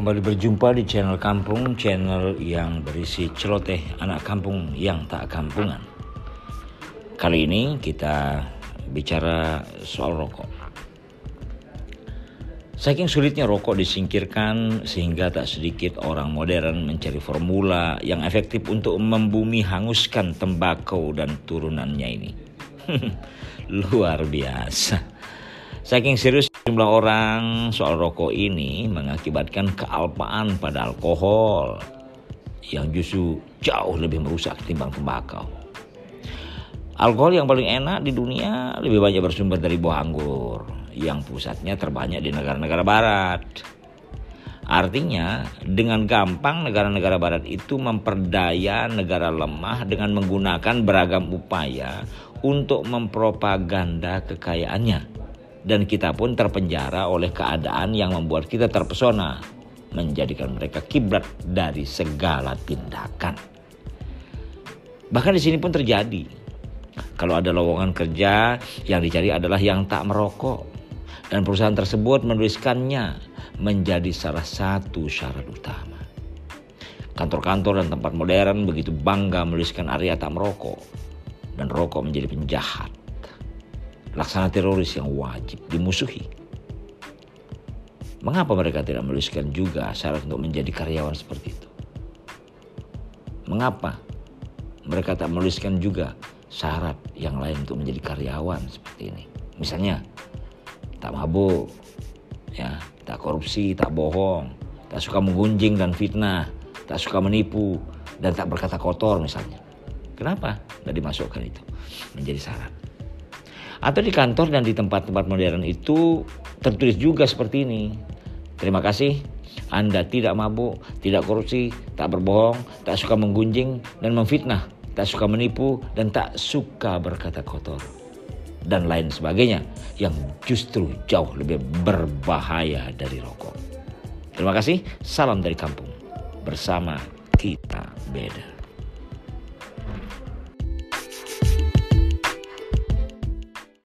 Kembali berjumpa di channel kampung, channel yang berisi celoteh anak kampung yang tak kampungan. Kali ini kita bicara soal rokok. Saking sulitnya rokok disingkirkan sehingga tak sedikit orang modern mencari formula yang efektif untuk membumi hanguskan tembakau dan turunannya ini. Luar biasa. Saking serius jumlah orang soal rokok ini mengakibatkan kealpaan pada alkohol yang justru jauh lebih merusak ketimbang tembakau. Alkohol yang paling enak di dunia lebih banyak bersumber dari buah anggur yang pusatnya terbanyak di negara-negara barat. Artinya dengan gampang negara-negara barat itu memperdaya negara lemah dengan menggunakan beragam upaya untuk mempropaganda kekayaannya. Dan kita pun terpenjara oleh keadaan yang membuat kita terpesona, menjadikan mereka kiblat dari segala tindakan. Bahkan di sini pun terjadi. Kalau ada lowongan kerja, yang dicari adalah yang tak merokok. Dan perusahaan tersebut menuliskannya menjadi salah satu syarat utama. Kantor-kantor dan tempat modern begitu bangga menuliskan area tak merokok. Dan rokok menjadi penjahat. Laksana teroris yang wajib dimusuhi. Mengapa mereka tidak menuliskan juga syarat untuk menjadi karyawan seperti itu? Mengapa mereka tak menuliskan juga syarat yang lain untuk menjadi karyawan seperti ini? Misalnya, tak mabuk, ya, tak korupsi, tak bohong, tak suka menggunjing dan fitnah, tak suka menipu, dan tak berkata kotor misalnya. Kenapa tidak dimasukkan itu menjadi syarat? Atau di kantor dan di tempat-tempat modern itu tertulis juga seperti ini. Terima kasih, Anda tidak mabuk, tidak korupsi, tak berbohong, tak suka menggunjing dan memfitnah, tak suka menipu dan tak suka berkata kotor. Dan lain sebagainya yang justru jauh lebih berbahaya dari rokok. Terima kasih, salam dari kampung. Bersama kita beda.